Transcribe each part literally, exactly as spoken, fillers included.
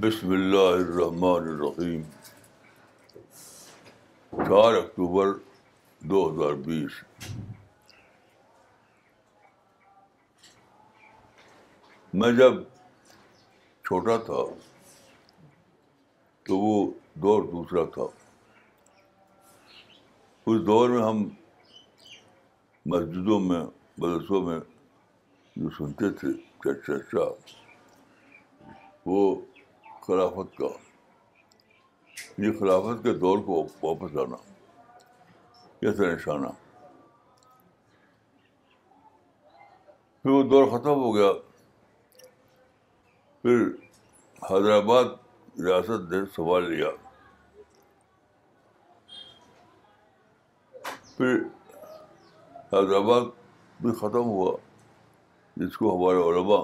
بسم اللہ الرحمن الرحیم. چار اکتوبر دو ہزار بیس میں جب چھوٹا تھا تو وہ دور دوسرا تھا. اس دور میں ہم مسجدوں میں مدرسوں میں جو سنتے تھے چرچا وہ خلافت کا، یہ خلافت کے دور کو واپس آنا، یہ تھا نشانہ. پھر وہ دور ختم ہو گیا، پھر حیدرآباد ریاست نے سنبھال لیا، پھر حیدرآباد بھی ختم ہوا جس کو ہمارے علماء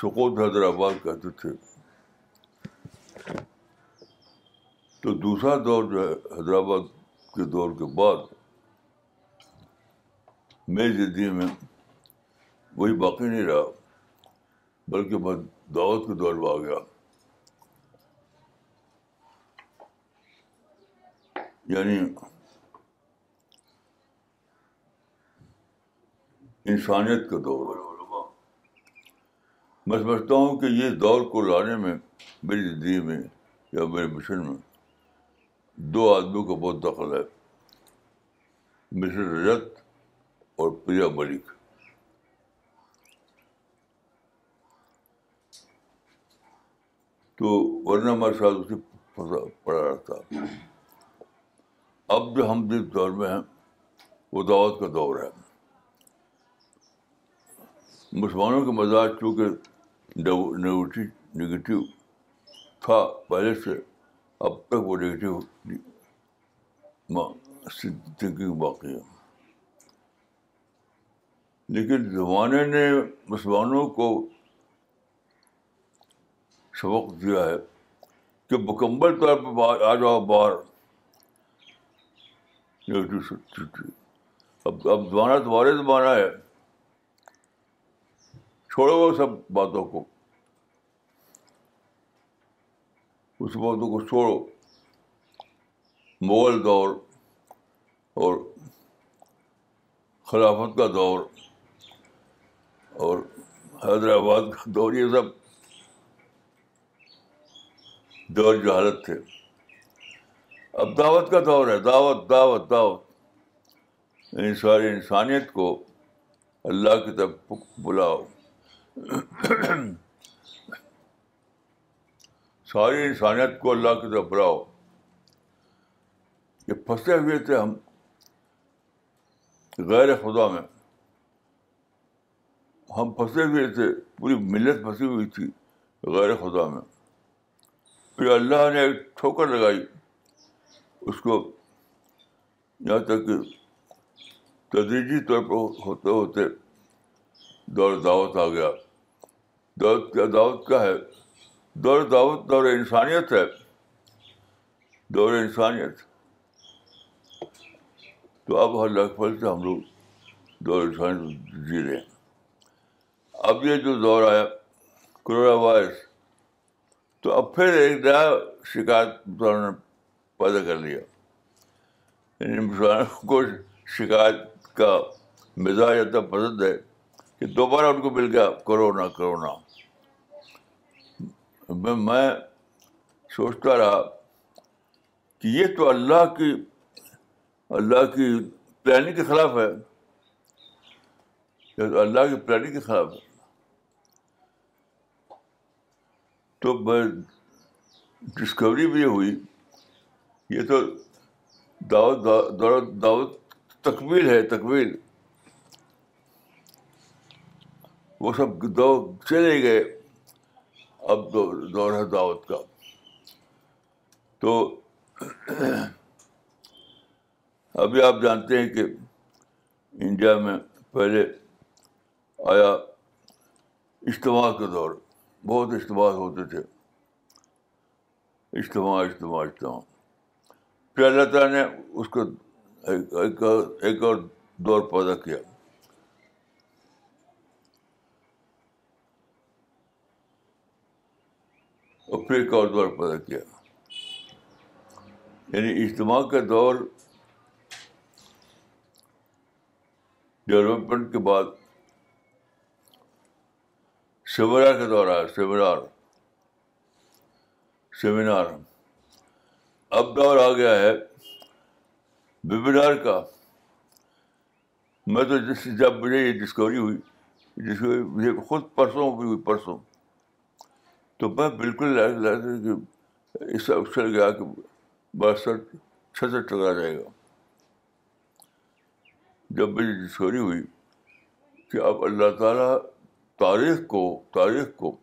سقوط حیدرآباد کہتے تھے. تو دوسرا دور جو ہے حیدرآباد کے دور کے بعد میری زندگی میں وہی باقی نہیں رہا، بلکہ میں دعوت کے دور میں آ گیا. یعنی انسانیت کا دور. میں سمجھتا ہوں کہ یہ دور کو لانے میں میری زندگی میں یا میرے مشن میں دو آدمیوں کا بہت دخل ہے، مسٹر رجت اور پریا ملک. تو ورنہ ہمارے ساتھ اسے پڑا رہتا. اب جو ہم جس دور میں ہیں وہ دعوت کا دور ہے. مسلمانوں کا مزاج چونکہ نگیٹو تھا پہلے سے، اب تک وہ نگیٹو تھنکنگ باقی ہے، لیکن زمانے نے مسلمانوں کو سبق دیا ہے کہ مکمل طور پر آ جاؤ باہر نگیٹو. اب اب زمانہ تمہارے زمانہ ہے، چھوڑو وہ سب باتوں کو، اس باتوں کو چھوڑو. مغل دور اور خلافت کا دور اور حیدرآباد کا دور، یہ سب دور جہالت تھے. اب دعوت کا دور ہے. دعوت دعوت دعوت ان ساری انسانیت کو اللہ کی طرف بلاؤ. ساری انسانیت کو اللہ کی طرف بلاؤ. یہ پھنسے ہوئے تھے ہم غیر خدا میں، ہم پھنسے ہوئے تھے، پوری ملت پھنسی ہوئی تھی غیر خدا میں. پھر اللہ نے ایک ٹھوکر لگائی اس کو، یہاں تک کہ تدریجی طور پر ہوتے ہوتے دور دعوت آ گیا. دعوت کیا دعوت کیا ہے؟ دور دعوت دور انسانیت ہے، دور انسانیت. تو اب ہر لکھ پل سے ہم لوگ دور انسانیت جی رہے ہیں. اب یہ جو دور آیا کرونا وائرس، تو اب پھر ایک نیا شکایت مسلمانوں نے پیدا کر لیا. یعنی مسلمانوں کو شکایت کا مزاج اتنا پسند ہے کہ دوبارہ ان کو مل گیا کرونا کرونا. میں سوچتا رہا کہ یہ تو اللہ کی اللہ کی پلاننگ کے خلاف ہے، یہ تو اللہ کی پلاننگ کے خلاف ہے. تو میں ڈسکوری بھی ہوئی یہ تو دعوت دعوت دعوت تکمیل ہے، تکمیل. وہ سب دور چلے گئے، اب دور دور ہے دعوت کا. تو ابھی آپ جانتے ہیں کہ انڈیا میں پہلے آیا اجتماع کا دور، بہت اجتماع ہوتے تھے، اجتماع اجتماع اجتماع. پھر اللہ تعالیٰ نے اس کو ایک اور ایک اور دور پیدا کیا. اور پھر ایک اور دور پیدا کیا. یعنی اجتماع کا دور ڈیولپمنٹ کے بعد سیمینار کا دور آیا. سیمینار سیمینار اب دور آ گیا ہے ویبینار کا. میں تو جس جب مجھے یہ ڈسکوری ہوئی ڈسکوری مجھے خود پرسوں بھی ہوئی پرسوں تو میں بالکل اس سے اچھل گیا کہ باسٹھ چھسٹھ ٹکا جائے گا. جب مجھے ڈسکوری ہوئی کہ اب اللہ تعالیٰ تاریخ کو تاریخ کو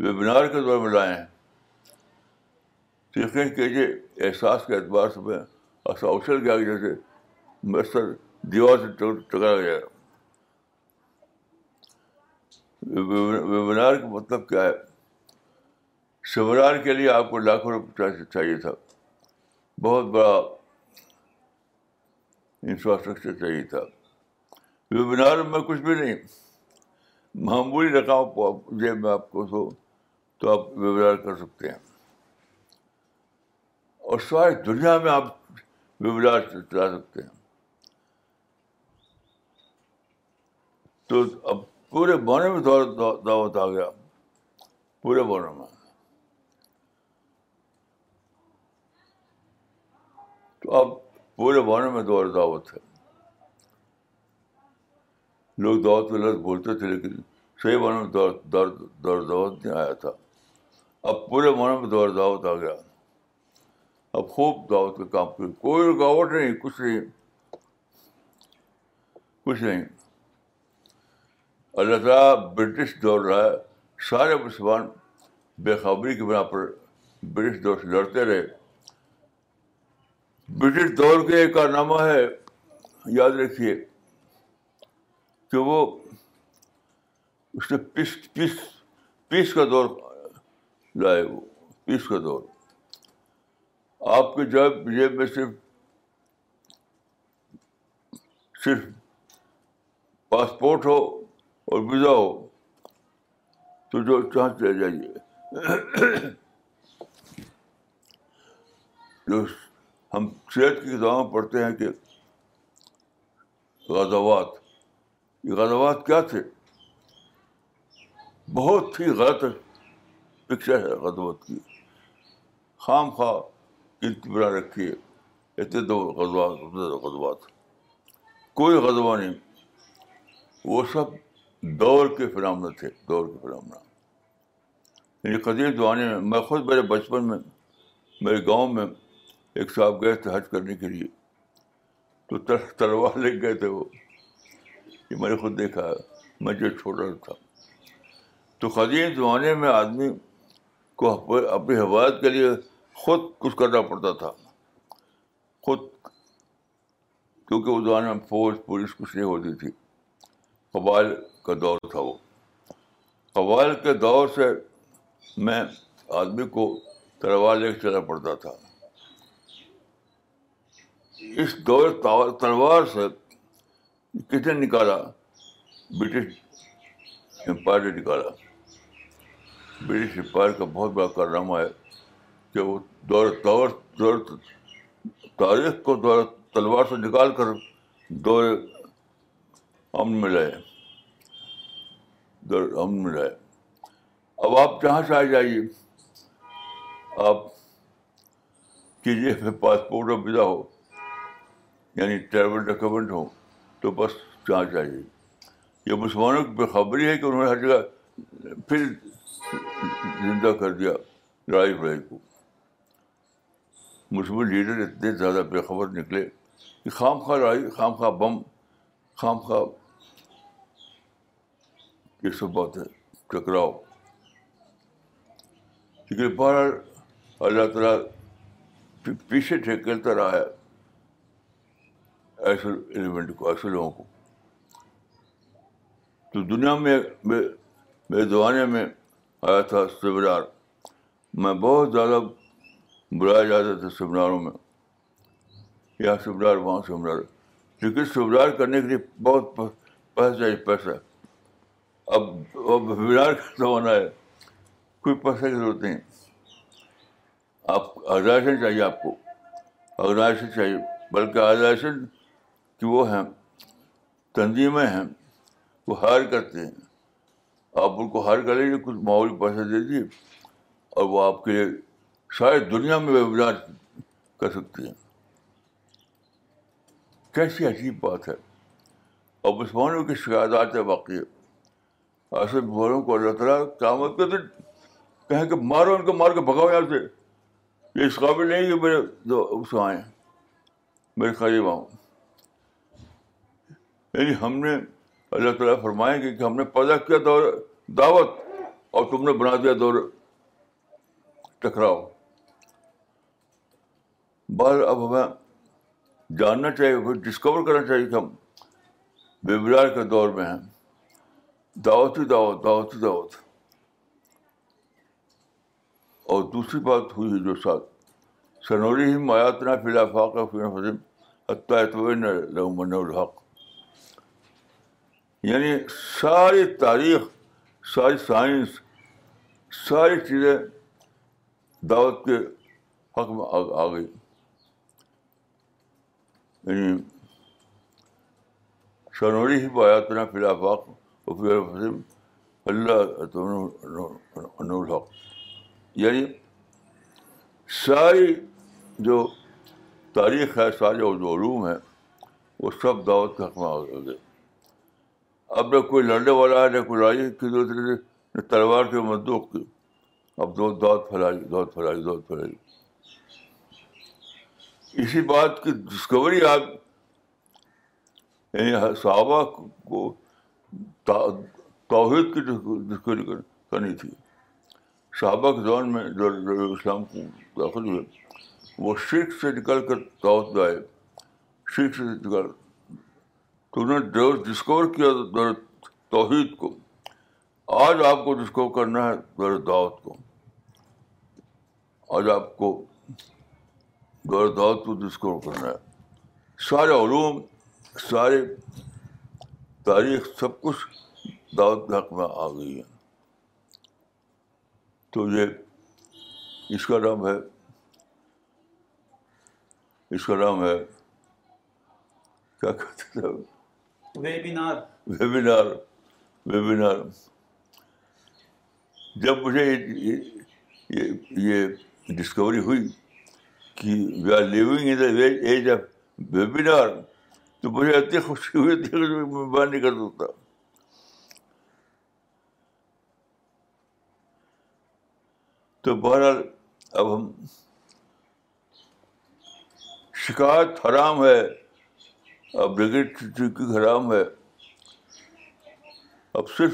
ویبینار کے دور میں لائے ہیں. یقین کیجیے احساس کے اعتبار سے میں ایسا اچھل گیا جیسے میں سر دیوار سے ٹکرا گیا. ویبینار کا مطلب کیا ہے؟ سیمینار کے لیے آپ کو لاکھوں روپئے چاہیے تھا, بہت بڑا انفراسٹرکچر چاہیے تھا. ویبینار میں کچھ بھی نہیں, معمولی رقم جیب میں آپ کو ہو تو آپ ویبینار کر سکتے ہیں, اور ساری دنیا میں آپ ویبینار چلا سکتے ہیں. تو اب پورے بونے میں دعوت آ گیا, پورے بونے میں. تو اب پورے بونے میں دور دعوت ہے. لوگ دعوت میں لفظ بولتے تھے لیکن صحیح بونے میں دور دور دعوت نہیں آیا تھا. اب پورے بونے میں دور دعوت آ گیا. اب خوب دعوت کا کام کریں, کوئی رکاوٹ نہیں, کچھ نہیں کچھ نہیں اللہ تعالیٰ برٹش دور رہا ہے, سارے مسلمان بے خبری کی بنا پر برٹش دور سے لڑتے رہے. برٹش دور کے ایک کارنامہ ہے, یاد رکھیے, کہ وہ اس نے پیس پیس پیس کا دور لائے. وہ پیس کا دور, آپ کے جب جیب میں صرف صرف پاسپورٹ ہو اور ویزا ہو تو جو چاہ چلے جائیے. جو ہم صحت کی کتابوں میں پڑھتے ہیں کہ غزوات, یہ غزوات کیا تھے؟ بہت ہی غلط پکچر ہے غزوات کی, خام خواہ بنا رکھیے. اتنے دو غزوات, غزوات کوئی غزوہ نہیں, وہ سب دور کے فنامنا تھے, دور کے فنامنا. یعنی قدیم زمانے میں میں خود میرے بچپن میں میرے گاؤں میں ایک صاحب گئے تھے حج کرنے کے لیے, تو تلوار لے گئے تھے. وہ یہ میں نے خود دیکھا ہے, میں جو چھوٹا تھا. تو قدیم زمانے میں آدمی کو اپنی حفاظت کے لیے خود کچھ کرنا پڑتا تھا, خود, کیونکہ اس زمانے میں فوج پولیس کچھ نہیں ہوتی تھی. قبائل کا دور تھا. وہ قبائل کے دور سے میں آدمی کو تلوار لے کے چلنا پڑتا تھا. اس دور تلوار سے کس نے نکالا؟ برٹش امپائر نے نکالا. برٹش امپائر کا بہت بڑا کارنامہ ہے کہ وہ دور دور دور تاریخ کو دور تلوار سے نکال کر دور امن میں لائے, دور امن میں لائے. اب آپ جہاں سے آ جائیے, آپ کیجیے پھر پاسپورٹ اور ویزا ہو, یعنی ٹریول ڈاکومنٹ ہو, تو بس جہاں جائیے. یہ مسلمانوں کی بےخبری ہے کہ انہوں نے ہر جگہ پھر زندہ کر دیا لڑائی بڑائی کو. مسلم لیڈر اتنے زیادہ بے خبر نکلے کہ خام خواہ لڑائی, خام خواہ بم, خام خواہ یہ سب باتیں, ٹکراؤ. لیکن بہرحال اللہ تعالیٰ پیچھے ٹھیکلتا رہا ہے ایسے ایلیمنٹ کو, ایسے لوگوں کو. تو دنیا میں میرے زمانے میں آیا تھا سیمینار. میں بہت زیادہ بلایا جاتا تھا سیمیناروں میں, یہاں سمرار وہاں سمرار، لیکن سمرار کرنے کے لیے بہت پیسہ ہی پیسہ. اب اب ویرار کا زمانہ ہے، کوئی پیسہ کی ضرورت نہیں. آپ آرگنائزیشن چاہیے، آپ کو آرگنائزیشن چاہیے، بلکہ آرگنائزیشن کی وہ ہیں، تنظیمیں ہیں، وہ ہائر کرتے ہیں. آپ ان کو ہائر کر لیجیے، کچھ ماحول پیسہ دے دیجیے، اور وہ آپ کے لیے شاید دنیا میں ویبنار کر سکتی ہیں. کیسی عجیب بات ہے. اور مسلمانوں کی شکایات ہے واقعی ایسے بولوں کو اللہ تعالیٰ قیامت کے دن کہیں کہ مارو ان کو، مار کے بھگاؤ یہاں سے، یہ اس قابل نہیں کہ میرے جو اس آئے ہیں میرے قریب آؤں. یعنی ہم نے اللہ تعالیٰ فرمائیں گے کہ ہم نے پیدا کیا دور دعوت اور تم نے بنا دیا دور ٹکراؤ. بہر اب ہمیں جاننا چاہیے، ڈسکور کرنا چاہیے کہ ہم بیبرار کے دور میں ہیں. دعوت ہی دعوت دعوت ہی دعوت. اور دوسری بات ہوئی جو ساتھ سنوری ہی مایاتنا فی الافاق فی انفسہم حتی یطمئن لہم انہ الحق. یعنی ساری تاریخ، ساری سائنس، ساری چیزیں دعوت کے حق میں آ گئی. یعنی سنوری ہی مایاتنا فی الافاق فی انفسہم حتی یطمئن انہ الحق. یعنی ساری جو تاریخ ہے، سارے جو علوم ہیں، وہ سب دعوت کے حق میں آ گئے. اب نہ کوئی لڑنے والا ہے، نہ کوئی لڑائی کی ضرورت ہے، نہ تلوار کے بندوق کی. اب دو دعوت پھیلائی دعوت پھیلائی دعوت پھیلائی. اسی بات کی ڈسکوری آج یعنی صحابہ کو توحید کی ڈسکوری کرنی تھی. صحابہ کے دور میں جو اسلام کو داخل ہوئے، وہ شرک سے نکل کر دعوت میں آئے. شرک سے نکل تو انہوں نے دور ڈسکور کیا دور توحید کو. آج آپ کو ڈسکور کرنا ہے دور دعوت کو. آج آپ کو دور دعوت کو ڈسکور کرنا ہے. سارے علوم، سارے تاریخ، سب کچھ دعوت کے حق میں آ گئی ہے. تو یہ اس کا نام ہے اس کا نام ہے کیا کہتے تھے، ویبینار ویبینار ویبینار جب مجھے یہ ڈسکوری ہوئی کہ we are living in the age of webinar, تو مجھے اتنی خوشی ہوئی تھی کہ میں بیان نہیں کر سکتا. تو بہرحال اب ہم شکایت حرام ہے، اب نگیٹیوٹی حرام ہے. اب صرف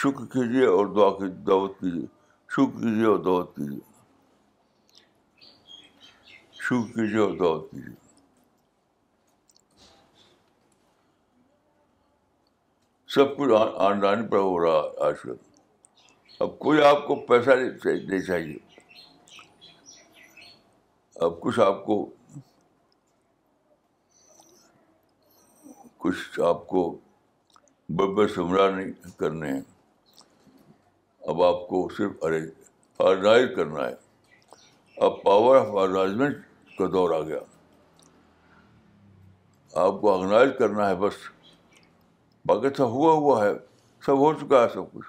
شکر کیجیے اور دعا کی دعوت کیجیے، شکر کیجیے اور دعوت کیجیے، شکر کیجیے اور دعوت کیجیے. سب کچھ آن لائن پر ہو رہا ہے آج کل. اب کوئی آپ کو پیسہ نہیں چاہیے، اب کچھ آپ کو کچھ آپ کو ببر سمرا نہیں کرنے ہیں. اب آپ کو صرف آرگنائز کرنا ہے. اب پاور آف آرگنائزمنٹ کا دور آ گیا. آپ کو آرگنائز کرنا ہے بس، باقی سب ہوا ہوا ہے، سب ہو چکا ہے، سب کچھ.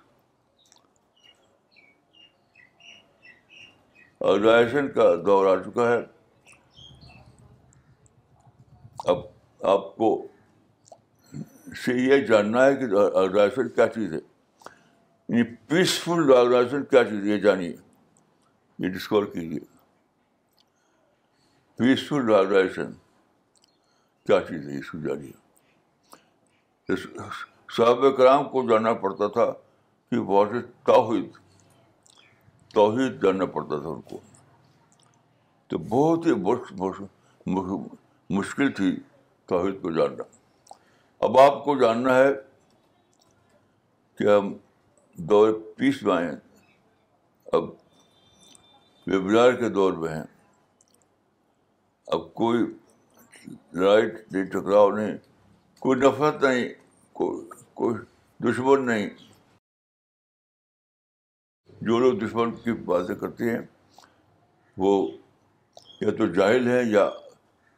آرگنائزیشن کا دور آ چکا ہے. اب آپ کو سے یہ جاننا ہے کہ آرگنائزیشن کیا چیز ہے، یعنی پیسفل آرگنائزیشن کیا چیز ہے، یہ جانیے، یہ ڈسکور کیجیے. پیسفل آرگنائزیشن کیا چیز ہے، اس کو جانیے. صحابہ کرام کو جاننا پڑتا تھا کہ واٹ از توحید، توحید جاننا پڑتا تھا ان کو. تو بہت ہی مشکل تھی توحید کو جاننا. اب آپ کو جاننا ہے کہ ہم دور پیس میں آئے ہیں، اب ویبنار کے دور میں ہیں. اب کوئی لڑائی نہیں, ٹکراؤ نہیں, کوئی نفرت نہیں, کوئی کوئی دشمن نہیں. جو لوگ دشمن کی باتیں کرتے ہیں وہ یا تو جاہل ہیں یا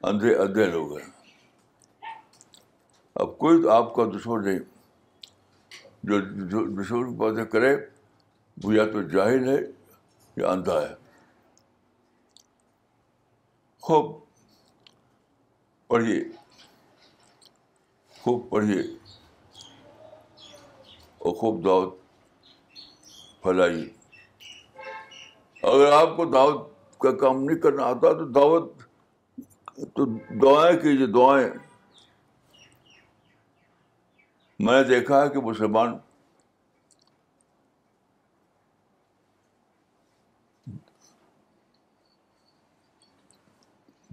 اندھے اندھے لوگ ہیں. اب کوئی آپ کا دشمن نہیں, جو دشمن کی باتیں کرے وہ یا تو جاہل ہے یا اندھا ہے. خوب پڑھیے, خوب پڑھیے اور خوب دعوت پھیلائیے. اگر آپ کو دعوت کا کام نہیں کرنا آتا تو دعوت تو دعائیں کیجیے, دعائیں. میں نے دیکھا ہے کہ مسلمان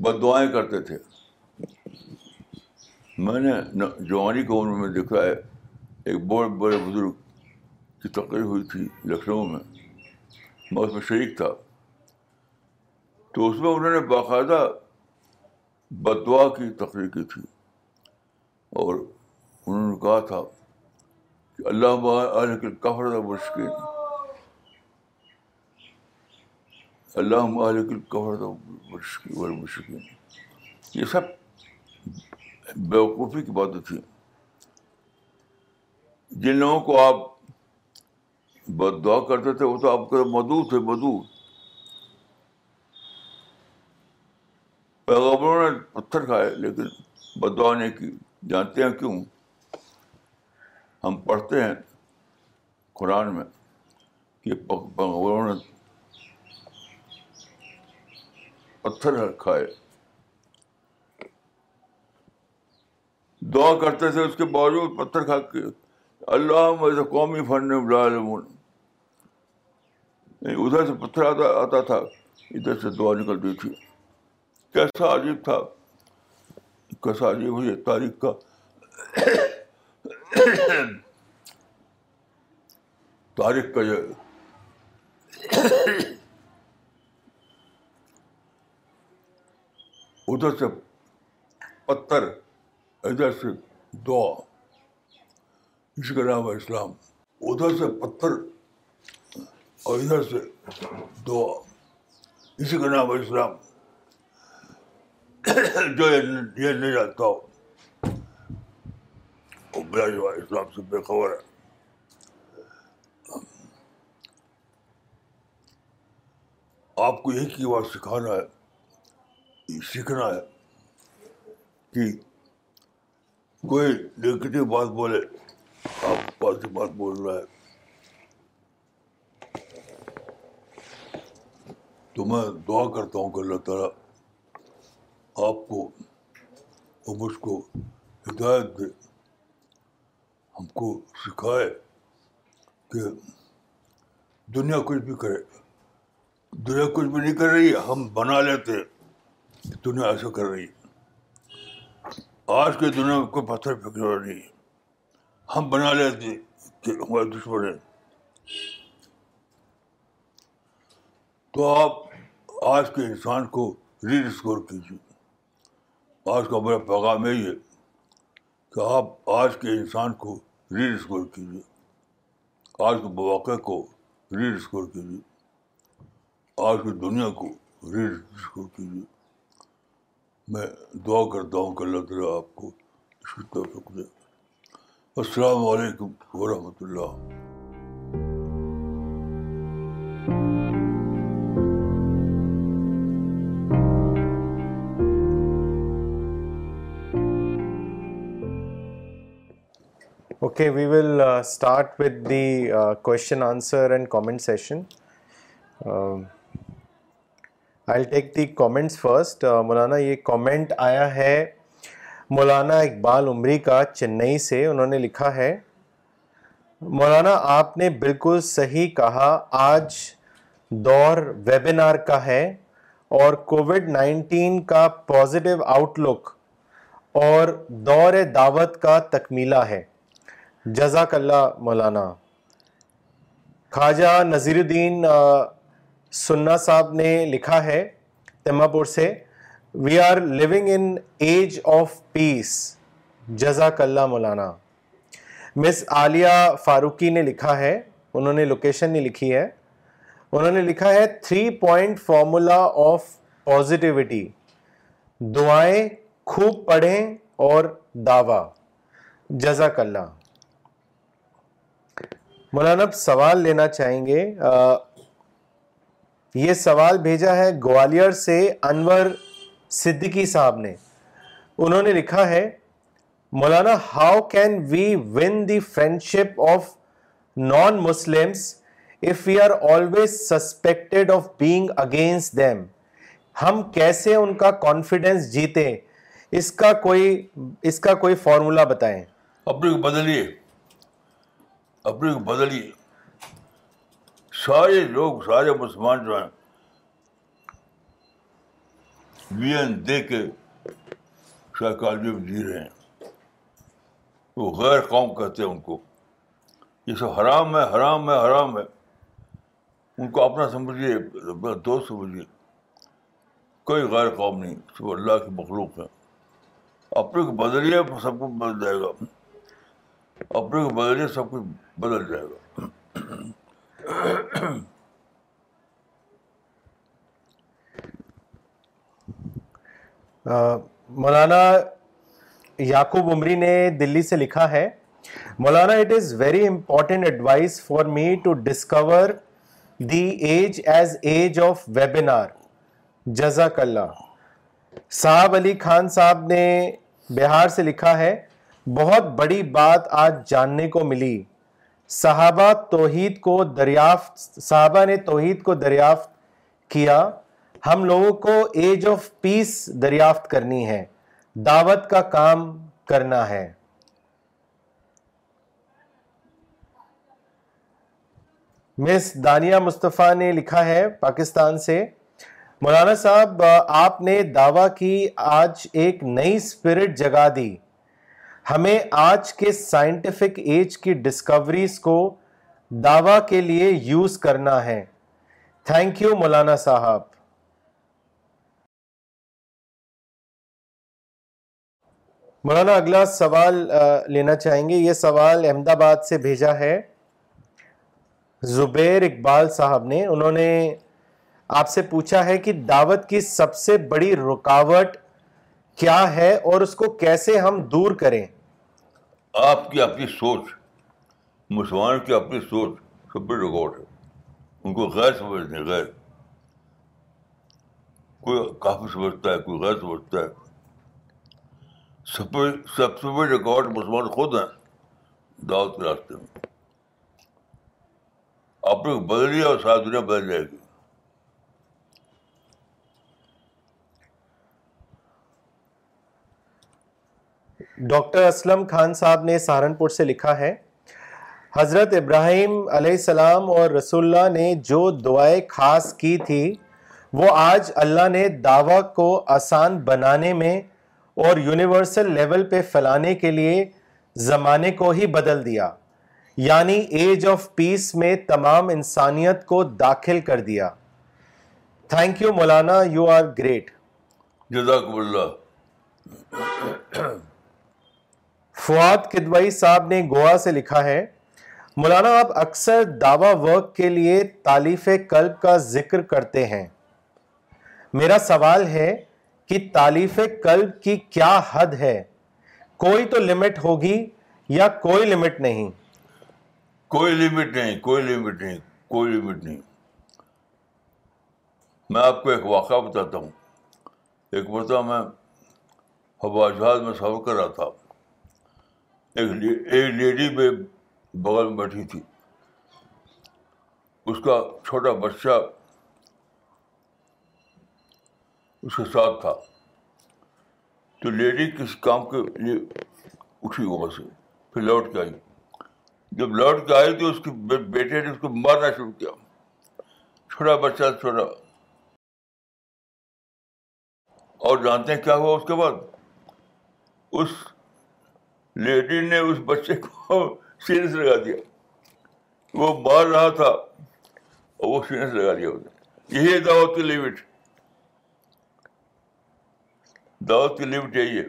بد دعائیں کرتے تھے. میں نے جوانی کے عمر میں دیکھا ہے, ایک بہت بڑے بزرگ کی تقریر ہوئی تھی لکھنؤ میں, میں اس میں شریک تھا. تو اس میں انہوں نے باقاعدہ بد دعا کی تقریر کی تھی, اور انہوں نے کہا تھا کہ اللہ اہلک الکفر والمشرکین, اللہ اہلک الکفر والمشرکین. یہ سب بیوقوفی کی باتیں تھیں. جن لوگوں کو آپ بد دعا کرتے تھے وہ تو آپ کے مدعو تھے, مدعو. پیغمبروں نے پتھر کھائے لیکن بد دعا نہیں کی. جانتے ہیں کیوں؟ ہم پڑھتے ہیں قرآن میں کہ پیغمبروں نے پتھر کھائے, دعا کرتے تھے اس کے باوجود پتھر کھا کے اللہ قومی فن ادھر سے پتھر آتا آتا تھا, ادھر سے دعا نکلتی تھی. کیسا عجیب تھا, کیسا عجیب ہوئی تاریخ کا تاریخ کا یہ ادھر سے پتھر ادھر سے دعا, اس کا نام ہے اسلام. ادھر سے پتھر اور ادھر سے دعا, اسی کا نام ہے اسلام. جو یہ نہیں جانتا ہو وہ بلا جو اسلام سے بے خبر ہے. آپ کو یہی کی بات سکھانا ہے, سیکھنا ہے کہ کوئی نگیٹو بات بولے آپ پازیٹو بات بول رہا ہے. تو میں دعا کرتا ہوں کہ اللہ تعالیٰ آپ کو اور مجھ کو ہدایت دے, ہم کو سکھائے کہ دنیا کچھ بھی کرے, دنیا کچھ بھی نہیں کر رہی, ہم بنا لیتے کہ دنیا ایسا کر رہی ہے. آج کی دنیا میں کوئی پتھر پھینکنے والا نہیں, ہم بنا لیتے کہ ہمارے دشمن ہیں. تو آپ آج کے انسان کو ری ڈسکور کیجیے. آج کا میرا پیغام یہی ہے کہ آپ آج کے انسان کو ری ڈسکور کیجیے, آج کے مواقع کو ری ڈسکور کیجیے, آج کی دنیا کو ری ڈسکور کیجیے. میں دعا کرتا ہوں کہ اللہ تعالیٰ آپ کو اس کی توفیق دے. السلام علیکم ورحمۃ اللہ. Okay, we will uh, start with the uh, question, answer and comment session. Um, I'll take the comments first. Uh, مولانا یہ comment آیا ہے مولانا اقبال عمری کا چنئی سے. انہوں نے لکھا ہے مولانا آپ نے بالکل صحیح کہا, آج دور ویبینار کا ہے اور کووڈ نائنٹین کا پازیٹیو آؤٹ لک اور دور دعوت کا تکمیلہ ہے. جزاک اللہ مولانا. خواجہ نظیر الدین uh, سننا صاحب نے لکھا ہے تیمہ پور سے, we are living in age of peace. جزاک اللہ مولانا. مس عالیہ فاروقی نے لکھا ہے, انہوں نے لوکیشن نہیں لکھی ہے, انہوں نے لکھا ہے three point formula of positivity, دعائیں خوب پڑھیں اور دعویٰ. جزاک اللہ مولانا. اب سوال لینا چاہیں گے. یہ سوال بھیجا ہے گوالیار سے انور صدیقی صاحب نے. انہوں نے لکھا ہے مولانا, how can we win the friendship of non Muslims if we are always suspected of being against them? ہم کیسے ان کا کانفیڈنس جیتے؟ اس کا کوئی اس کا کوئی فارمولا بتائیں. اپنے کو بدلیے, اپنے کو بدلیے. سارے لوگ, سارے مسلمان جو ہیں وین دے کے سائیکالوجی میں جی رہے ہیں. وہ غیر قوم کہتے ہیں ان کو, یہ سب حرام ہے حرام ہے حرام ہے. ان کو اپنا سمجھیے, اپنا دوست سمجھیے. کوئی غیر قوم نہیں, سب اللہ کی مخلوق ہیں. اپنے کو بدلیے سب کچھ بدل جائے گا, اپنے کو بدلیے سب کچھ بدل جائے گا. مولانا یعقوب عمری نے دلی سے لکھا ہے مولانا, it is very important advice for me to discover the age as age of webinar. جزاک اللہ. صاحب علی خان صاحب نے بہار سے لکھا ہے, بہت بڑی بات آج جاننے کو ملی. صحابہ توحید کو دریافت صحابہ نے توحید کو دریافت کیا, ہم لوگوں کو ایج آف پیس دریافت کرنی ہے, دعوت کا کام کرنا ہے. مس دانیہ مصطفیٰ نے لکھا ہے پاکستان سے, مولانا صاحب آپ نے دعویٰ کی آج ایک نئی اسپرٹ جگا دی. ہمیں آج کے سائنٹیفک ایج کی ڈسکوریز کو دعویٰ کے لیے یوز کرنا ہے. تھینک یو مولانا صاحب. مولانا اگلا سوال لینا چاہیں گے. یہ سوال احمد آباد سے بھیجا ہے زبیر اقبال صاحب نے. انہوں نے آپ سے پوچھا ہے کہ دعوت کی سب سے بڑی رکاوٹ کیا ہے اور اس کو کیسے ہم دور کریں؟ آپ کی اپنی سوچ, مسلمان کی اپنی سوچ سب بڑی رکاوٹ ہے. ان کو غیر سمجھتے ہیں, غیر کوئی کافی سمجھتا ہے, کوئی غیر سمجھتا ہے. سب سب سے بڑے رکاوٹ مسلمان خود ہیں دعوت کے راستے میں. آپ نے بدلیے اور ساری دنیا بدل جائے گی. ڈاکٹر اسلم خان صاحب نے سہارنپور سے لکھا ہے, حضرت ابراہیم علیہ السلام اور رسول اللہ نے جو دعائیں خاص کی تھی وہ آج اللہ نے دعویٰ کو آسان بنانے میں اور یونیورسل لیول پہ پھیلانے کے لیے زمانے کو ہی بدل دیا, یعنی ایج آف پیس میں تمام انسانیت کو داخل کر دیا. تھینک یو مولانا, یو آر گریٹ. جزاکم اللہ. فواد کدوئی صاحب نے گوا سے لکھا ہے, مولانا آپ اکثر دعویٰ ورک کے لیے تالیف قلب کا ذکر کرتے ہیں. میرا سوال ہے کہ تالیف قلب کی کیا حد ہے؟ کوئی تو لمٹ ہوگی یا کوئی لمٹ نہیں؟ کوئی لمٹ نہیں, کوئی لمٹ نہیں, کوئی لمٹ نہیں. میں آپ کو ایک واقعہ بتاتا ہوں. ایک مرتبہ میں ہوائی جہاز میں سفر کر رہا تھا. ایک ایک لیڈی میں بغل میں بیٹھی تھی, اس کا چھوٹا بچہ اس کے ساتھ تھا. تو لیڈی کس کام کے لیے اٹھی وہاں سے, پھر لوٹ کے آئی. جب لوٹ کے آئی تو اس کے بیٹے نے اس کو مارنا شروع کیا, چھوٹا بچہ چھوڑا. اور جانتے ہیں کیا ہوا اس کے بعد؟ اس لیڈی نے اس بچے کو سینے سے لگا دیا. وہ مار رہا تھا اور وہ سینے سے لگا دیا. یہی دعوت کی لمٹ. دعوت کی لمٹ یہی ہے.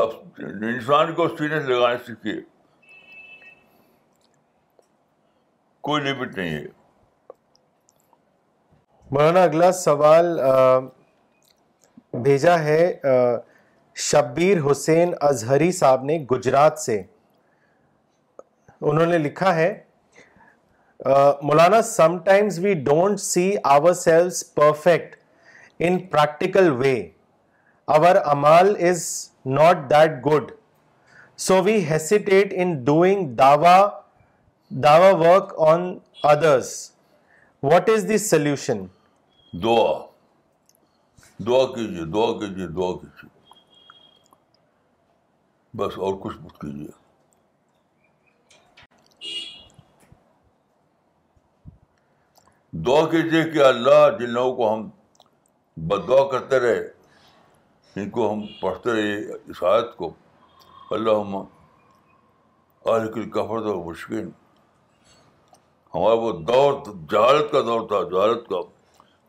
آپ انسان کو سینے سے لگانا سیکھیے, کوئی لمٹ نہیں ہے. مولانا اگلا سوال بھیجا ہے شبیر حسین اظہری صاحب نے گجرات سے. انہوں نے لکھا ہے مولانا sometimes we don't see ourselves perfect in practical way, our امال is not that good, so we hesitate in doing دعویٰ دعویٰ work on others, what is the solution? دعا دعا کیجیے دعا کیجیے دعا کیجیے بس, اور کچھ مت کیجیے. دعا کیجیے کہ اللہ جن لوگوں کو ہم بد دعا کرتے رہے, ان کو ہم پڑھتے رہے اس آیت کو, اللہم اہلک الکفرۃ والمشرکین. ہمارا وہ دور جہالت کا دور تھا, جہالت کا,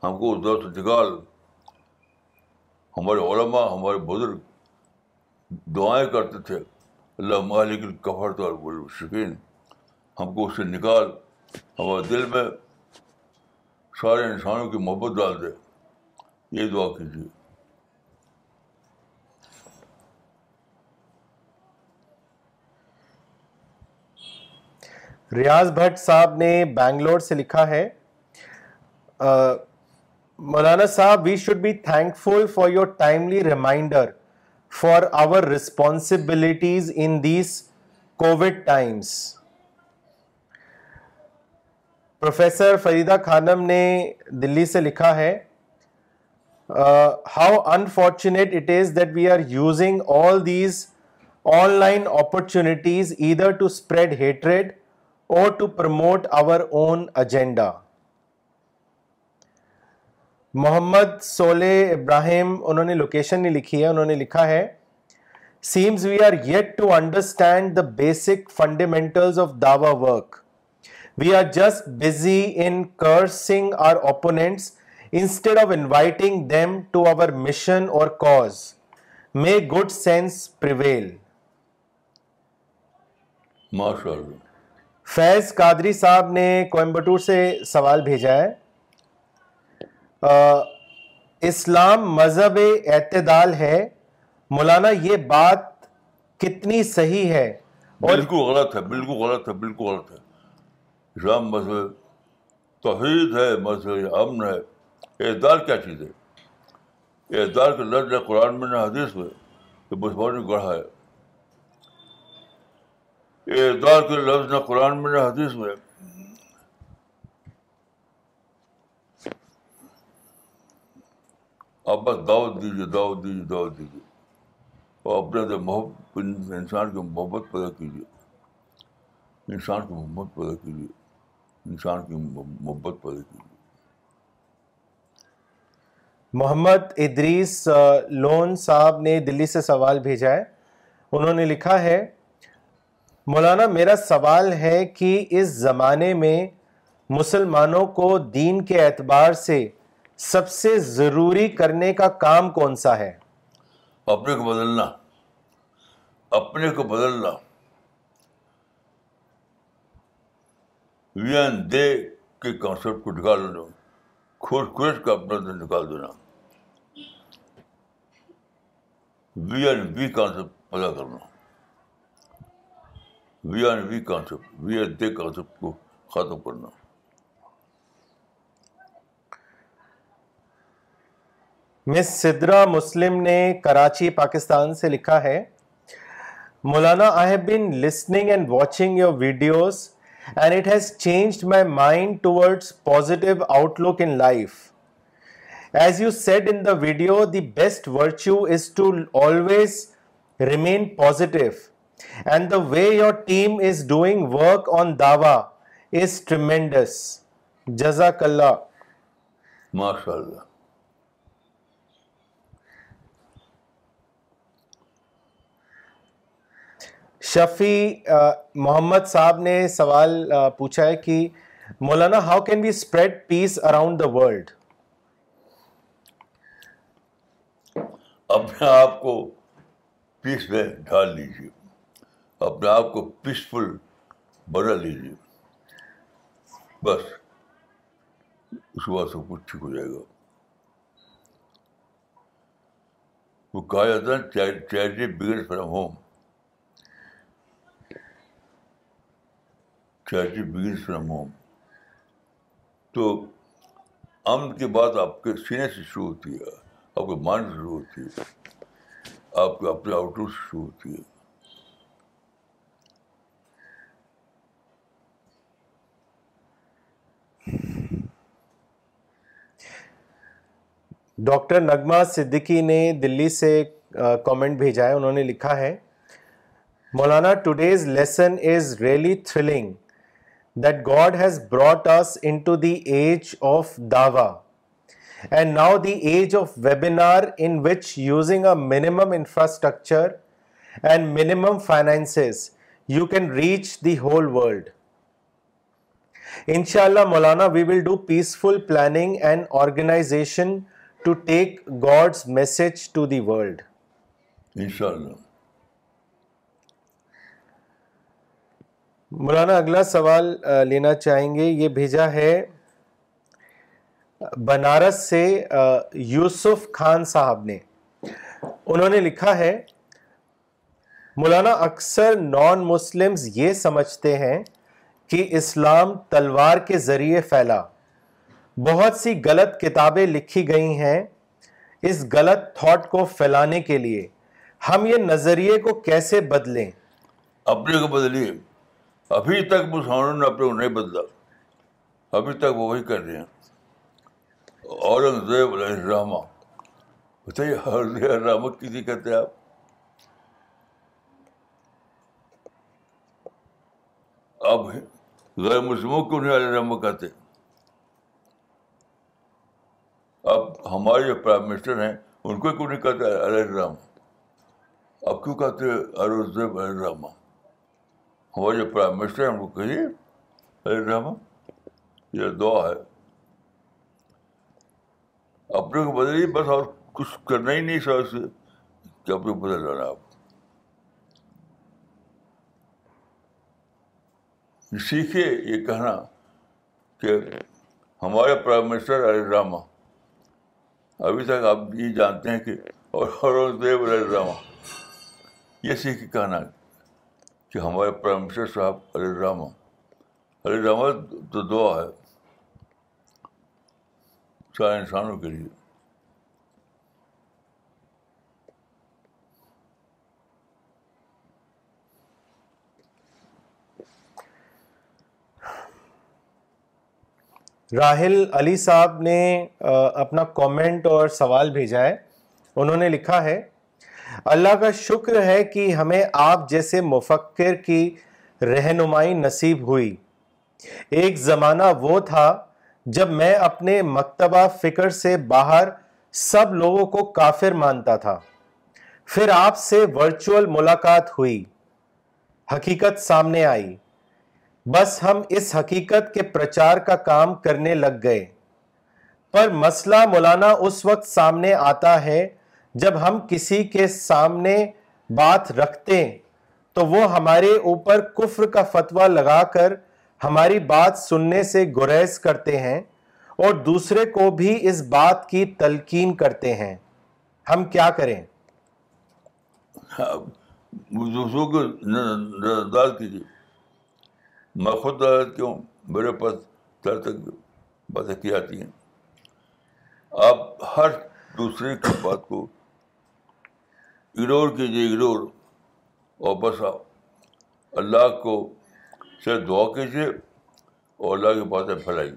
ہم کو اس دور سے نکال. ہمارے علماء ہمارے بزرگ دعائیں کرتے تھے اللہم اہلک الکفرۃ والمشرکین, ہم کو اس سے نکال, ہمارے دل میں سارے انسانوں کی محبت ڈال دے, یہ دعا کیجیے. ریاض بھٹ صاحب نے بنگلور سے لکھا ہے مولانا صاحب we should be thankful for your timely reminder for our responsibilities in these Covid times. Professor Farida خانم نے دلی سے لکھا ہے how unfortunate it is that we are using all these online opportunities either to spread hatred or to promote our own agenda. Muhammad Saleh Ibrahim, انہوں نے location نہیں لکھی ہے, انہوں نے لکھا ہے seems we are yet to understand the basic fundamentals of dawa work. We are just busy in cursing our opponents instead of inviting them to our mission or cause. May good sense prevail. MashaAllah. فیض قادری صاحب نے کوئمبٹور سے سوال بھیجا ہے اسلام مذہب اعتدال ہے, مولانا یہ بات کتنی صحیح ہے؟ بالکل غلط ہے, بالکل غلط ہے, بالکل غلط ہے. اسلام مذہب توحید ہے, مذہب امن ہے. اعتدال کیا چیز ہے؟ اعتدال کا لفظ نہ قرآن میں نہ حدیث میں, تو مسلمان نے گڑھا ہے. اعتدال کے لفظ نہ قرآن میں نہ حدیث میں. آپ بس دعوت دیجیے دعوت دیجیے دعوت دیجیے اور اپنے محبت انسان کی محبت پیدا کیجیے, انسان کی محبت پیدا کیجیے, انسان کی محبت پیدا کیجیے. محمد ادریس لون صاحب نے دلی سے سوال بھیجا ہے, انہوں نے لکھا ہے مولانا میرا سوال ہے کہ اس زمانے میں مسلمانوں کو دین کے اعتبار سے سب سے ضروری کرنے کا کام کون سا ہے؟ اپنے کو بدلنا, اپنے کو بدلنا. وی اینڈ دے کے کانسیپٹ کو نکال دینا, کھوج کھوج کا اپنا دن نکال دینا, وی اینڈ وی کانسیپٹ پیدا کرنا, we are we concept, we are they concept کو ختم کرنا. مس سدرا مسلم نے کراچی پاکستان سے لکھا ہے مولانا I have been listening and watching your videos and it has changed my mind towards positive out look in life. As you said in the video the best virtue is to always remain positive. And the way your team is doing work on Dawa is tremendous. Jazakallah. MashaAllah. Shafi uh, Muhammad Saab نے سوال uh, پوچھا ہے کہ مولانا how can we spread peace around the world? اپنے آپ کو پیس میں ڈھال لیجیے, اپنے آپ کو پیسفل بنا لیجیے, بس اس کے بعد سب کچھ ٹھیک ہو جائے گا. وہ کہا جاتا ہے charity begins from home, charity begins from home. تو امن کی بات آپ کے سینے سے شروع ہوتی ہے, آپ کے مان سے شروع ہوتی ہے, آپ کے اپنے آؤٹ سے شروع ہوتی ہے. ڈاکٹر نغمہ صدیقی نے دلی سے کامنٹ بھیجا ہے, انہوں نے لکھا ہے مولانا today's lesson is really thrilling that God has brought us into the age of دعویٰ and now the age of webinar in which using a minimum infrastructure and minimum finances you can reach the whole world. انشاءاللہ مولانا we will do peaceful planning and organization to take God's message to the world. Inshallah. مولانا اگلا سوال لینا چاہیں گے, یہ بھیجا ہے بنارس سے یوسف خان صاحب نے, انہوں نے لکھا ہے مولانا اکثر نان مسلمز یہ سمجھتے ہیں کہ اسلام تلوار کے ذریعے پھیلا. بہت سی غلط کتابیں لکھی گئی ہیں اس غلط تھاٹ کو پھیلانے کے لیے, ہم یہ نظریے کو کیسے بدلیں؟ اپنے کو بدلیے. ابھی تک مسلمانوں نے اپنے کو نہیں بدلا, ابھی تک وہ وہی کر رہے ہیں. اورنگ زیب علیہ الرحمہ, بتائیے اورنگ زیب الرحمہ کسی کہتے ہیں آپ؟ اب غیر مسلموں کو نہیں علیہ الرحمہ کہتے ہیں. اب ہمارے جو پرائم منسٹر ہیں ان کو کیوں نہیں کہتے علیہ الرحمٰن, اب کیوں کہتے اورنگزیب علیہ الرحمٰن؟ ہمارے جو پرائم منسٹر ہیں ان کو کہیے علیہ الرحمٰن, یہ دعا ہے. اپنے کو بدلیے, بس اور کچھ کرنا ہی نہیں سر سے کہ اپنے کو بدل جانا. آپ سیکھے یہ کہنا کہ ہمارے پرائم منسٹر علیہ الرحمٰن, ابھی تک آپ یہ جانتے ہیں کہ اورنگزیب علیہ الرحمٰن, یہ سیکھ کے کہنا کہ ہمارے پرائم منسٹر صاحب علیہ الرحمٰن. علیہ الرحمٰن تو دعا ہے سارے انسانوں کے لیے. راحل علی صاحب نے اپنا کومنٹ اور سوال بھیجا ہے, انہوں نے لکھا ہے اللہ کا شکر ہے کہ ہمیں آپ جیسے مفکر کی رہنمائی نصیب ہوئی. ایک زمانہ وہ تھا جب میں اپنے مکتبہ فکر سے باہر سب لوگوں کو کافر مانتا تھا, پھر آپ سے ورچوئل ملاقات ہوئی, حقیقت سامنے آئی, بس ہم اس حقیقت کے پرچار کا کام کرنے لگ گئے. پر مسئلہ مولانا اس وقت سامنے آتا ہے جب ہم کسی کے سامنے بات رکھتے تو وہ ہمارے اوپر کفر کا فتویٰ لگا کر ہماری بات سننے سے گریز کرتے ہیں اور دوسرے کو بھی اس بات کی تلقین کرتے ہیں. ہم کیا کریں؟ دوسروں کو نظر کیجیے, میں خود کیوں میرے پاس در تک باتیں کی جاتی ہیں. آپ ہر دوسرے کی بات کو اگنور کیجیے, اگنور, اور بس آپ اللہ کو سے دعا کیجیے اور اللہ کی باتیں پھیلائیے.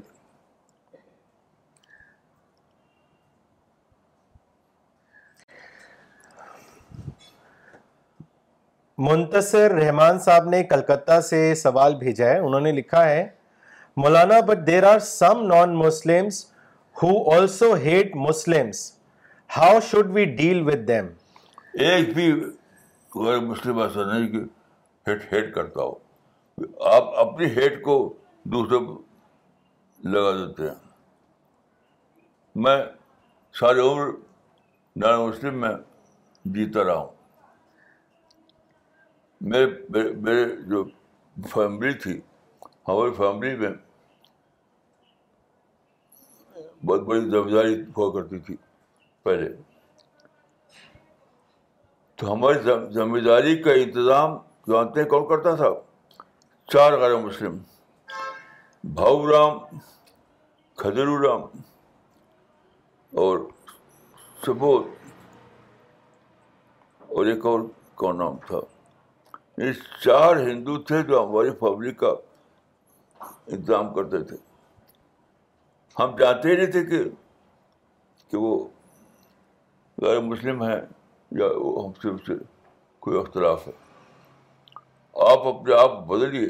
منتصر رحمان صاحب نے کلکتہ سے سوال بھیجا ہے, انہوں نے لکھا ہے مولانا but there are some non Muslims who also hate Muslims, how should we deal with them? ایک بھی غیر مسلم ایسا نہیں کہ ہیٹ ہیٹ کرتا ہو, آپ اپنی ہیٹ کو دوسرے پر لگا دیتے ہیں. میں ساری عمر نان مسلم میں جیتا رہا ہوں. میرے میرے جو فیملی تھی, ہماری فیملی میں بہت بڑی ذمہ داری ہوا کرتی تھی پہلے, تو ہماری ذمہ داری کا انتظام جانتے کون کرتا تھا؟ چار غیر مسلم, بھاؤ رام, کھدرو رام اور سبوت, اور ایک اور کا نام تھا. یہ چار ہندو تھے جو ہماری فیملی کا انتظام کرتے تھے. ہم جانتے ہی نہیں تھے کہ کہ وہ غیر مسلم ہیں یا ہم سے اس سے کوئی اختلاف ہے. آپ اپنے آپ بدلیے.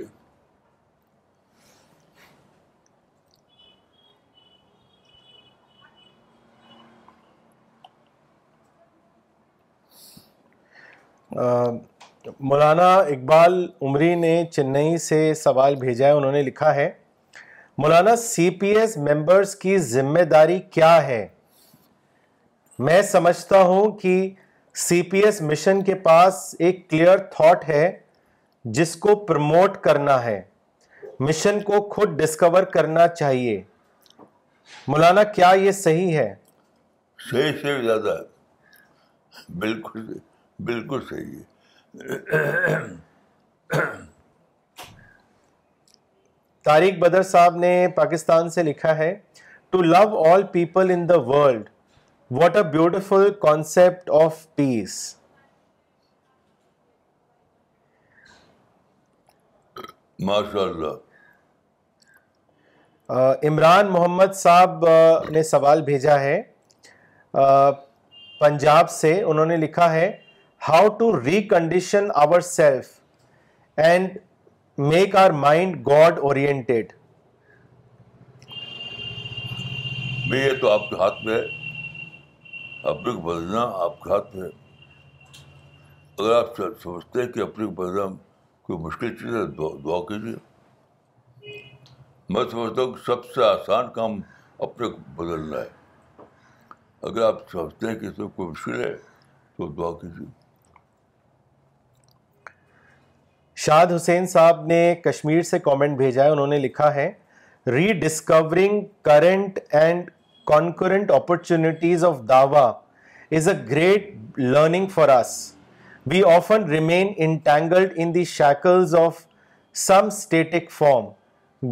مولانا اقبال عمری نے چنئی سے سوال بھیجا ہے, انہوں نے لکھا ہے, مولانا سی پی ایس ممبرز کی ذمہ داری کیا ہے؟ میں سمجھتا ہوں کہ سی پی ایس مشن کے پاس ایک کلیئر تھاٹ ہے جس کو پروموٹ کرنا ہے, مشن کو خود ڈسکور کرنا چاہیے. مولانا کیا یہ صحیح ہے؟ صحیح سے زیادہ, بالکل بالکل صحیح ہے. طارق بدر صاحب نے پاکستان سے لکھا ہے, to love all people in the world, what a beautiful concept of peace. ماشاء اللہ. عمران محمد صاحب نے سوال بھیجا ہے پنجاب سے, انہوں نے لکھا ہے, how to recondition our self and make our mind God oriented. یہ تو آپ کے ہاتھ میں ہے, اپنے کو بدلنا آپ کے ہاتھ میں ہے. اگر آپ سمجھتے ہیں کہ اپنے کو بدلنا کوئی مشکل چیز ہے, دعا کیجیے. میں سمجھتا ہوں کہ سب سے آسان کام اپنے کو بدلنا ہے. اگر آپ سمجھتے ہیں کہ اس میں کوئی مشکل ہے تو دعا کیجیے. شاد حسین صاحب نے کشمیر سے کامنٹ بھیجا ہے, انہوں نے لکھا ہے, rediscovering current and concurrent opportunities of دعویٰ is a great learning for us. We often remain entangled in the shackles of some static form.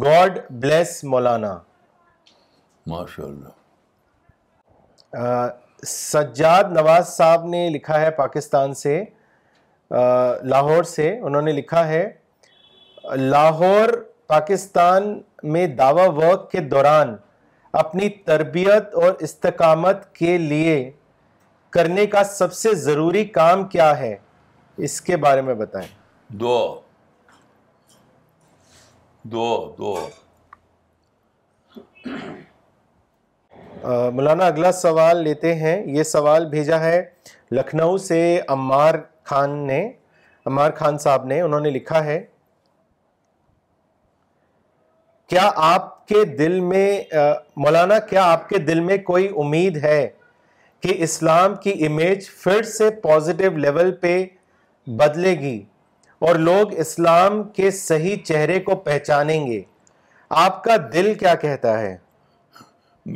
God bless مولانا. ماشاء اللہ. سجاد نواز صاحب نے لکھا ہے پاکستان سے, لاہور سے, انہوں نے لکھا ہے, لاہور پاکستان میں دعویٰ ورک کے دوران اپنی تربیت اور استقامت کے لیے کرنے کا سب سے ضروری کام کیا ہے, اس کے بارے میں بتائیں. دعا دعا دعا. مولانا اگلا سوال لیتے ہیں. یہ سوال بھیجا ہے لکھنؤ سے عمار خان نے, عمار خان صاحب نے, انہوں نے لکھا ہے, کیا آپ کے دل میں مولانا کیا آپ کے دل میں کوئی امید ہے کہ اسلام کی امیج پھر سے پازیٹیو لیول پہ بدلے گی اور لوگ اسلام کے صحیح چہرے کو پہچانیں گے؟ آپ کا دل کیا کہتا ہے؟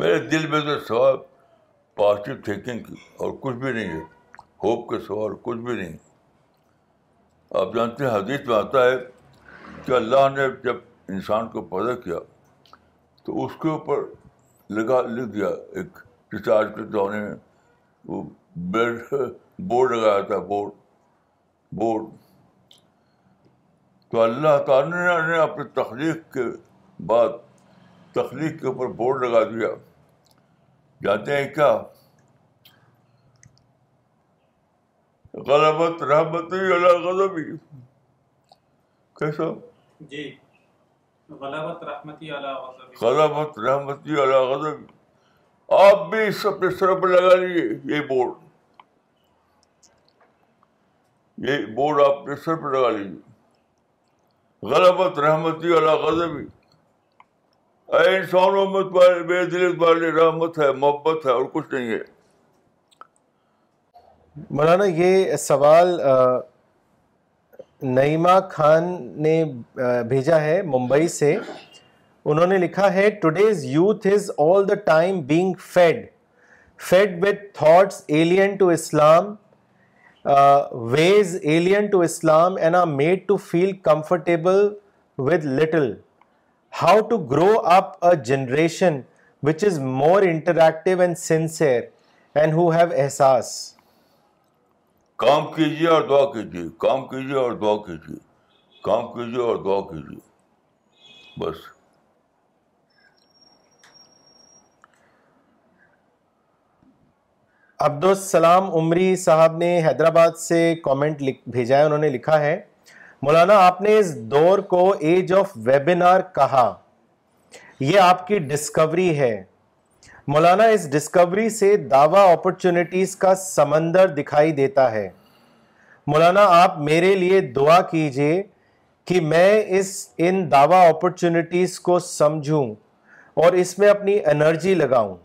میرے دل میں تو سوال پازیٹیو تھنکنگ کی اور کچھ بھی نہیں ہے, ہوپ کے سوال کچھ بھی نہیں. آپ جانتے ہیں حدیث میں آتا ہے کہ اللہ نے جب انسان کو پیدا کیا تو اس کے اوپر لگا لکھ دیا ایک ریچارج کے دورے میں وہ بورڈ لگایا تھا, بورڈ بورڈ تو اللہ تعالیٰ نے اپنے تخلیق کے بعد تخلیق کے اوپر بورڈ لگا دیا. جانتے ہیں کیا؟ غلبت رحمتی علی غضبی. کیسا جی؟ غلبت رحمتی علی غضبی, غلبت رحمتی علی غضبی. آپ بھی اس اپنے سر پر لگا لیے یہ بورڈ, یہ بورڈ آپ اپنے سر پر لگا لیجیے, غلبت رحمتی علی غضبی. اے انسانوں میں تمہارے بے دل والے رحمت ہے, محبت ہے اور کچھ نہیں ہے. مولانا یہ سوال نعیمہ خان نے بھیجا ہے ممبئی سے. انہوں نے لکھا ہے today's youth is all the time being fed fed with thoughts alien to Islam, ways alien to Islam and are made to feel comfortable with little. How to grow up a generation which is more interactive and sincere and who have احساس. کام کیجیے اور دعا کیجیے, کام کیجیے اور دعا کیجیے, کام کیجیے اور دعا کیجیے, بس. عبدالسلام عمری صاحب نے حیدرآباد سے کامنٹ بھیجا ہے. انہوں نے لکھا ہے مولانا آپ نے اس دور کو ایج آف ویبینار کہا, یہ آپ کی ڈسکوری ہے. مولانا اس ڈسکوری سے دعویٰ اپرچونٹیز کا سمندر دکھائی دیتا ہے. مولانا آپ میرے لیے دعا کیجئے کہ میں اس ان دعویٰ اپرچونٹیز کو سمجھوں اور اس میں اپنی انرجی لگاؤں.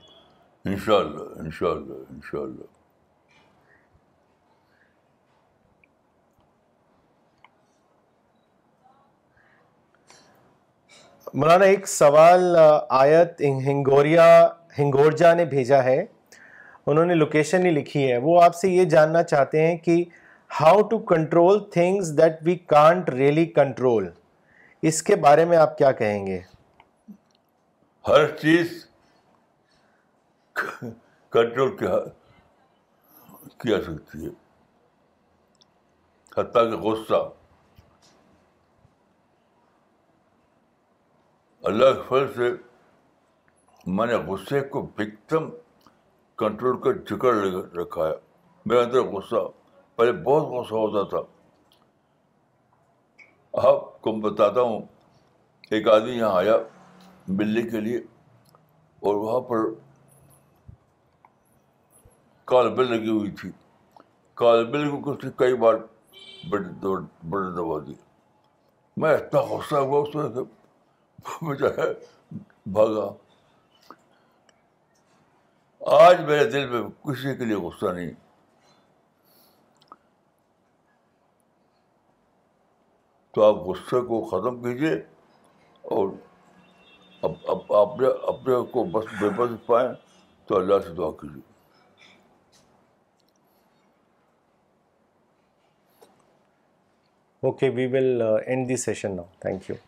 انشاءاللہ انشاءاللہ انشاءاللہ. مولانا ایک سوال آیت ہنگوریا ہنگورجا نے بھیجا ہے. انہوں نے لوکیشن ہی لکھی ہے. وہ آپ سے یہ جاننا چاہتے ہیں کہ how to control things that we can't really control, اس کے بارے میں آپ کیا کہیں گے؟ ہر چیز کنٹرول کیا سکتی ہے, حتیٰ کہ غصہ اللہ کے فضل سے میں نے غصے کو بکتم کنٹرول کر جکڑ رکھا ہے. میرے اندر غصہ, پہلے بہت غصہ ہوتا تھا. آپ کو بتاتا ہوں, ایک آدمی یہاں آیا ملنے کے لیے اور وہاں پر کال بیل لگی ہوئی تھی. کال بیل کو کچھ کئی بار بٹن دبا دی. میں اتنا غصہ ہوا اس میں سے میں جو ہے بھاگا. آج میرے دل میں کسی کے لیے غصہ نہیں. تو آپ غصے کو ختم کیجیے اور اب اب اپنے اپنے کو بس بے بس پائیں تو اللہ سے دعا کیجیے. Okay, we will end the session now. Thank you.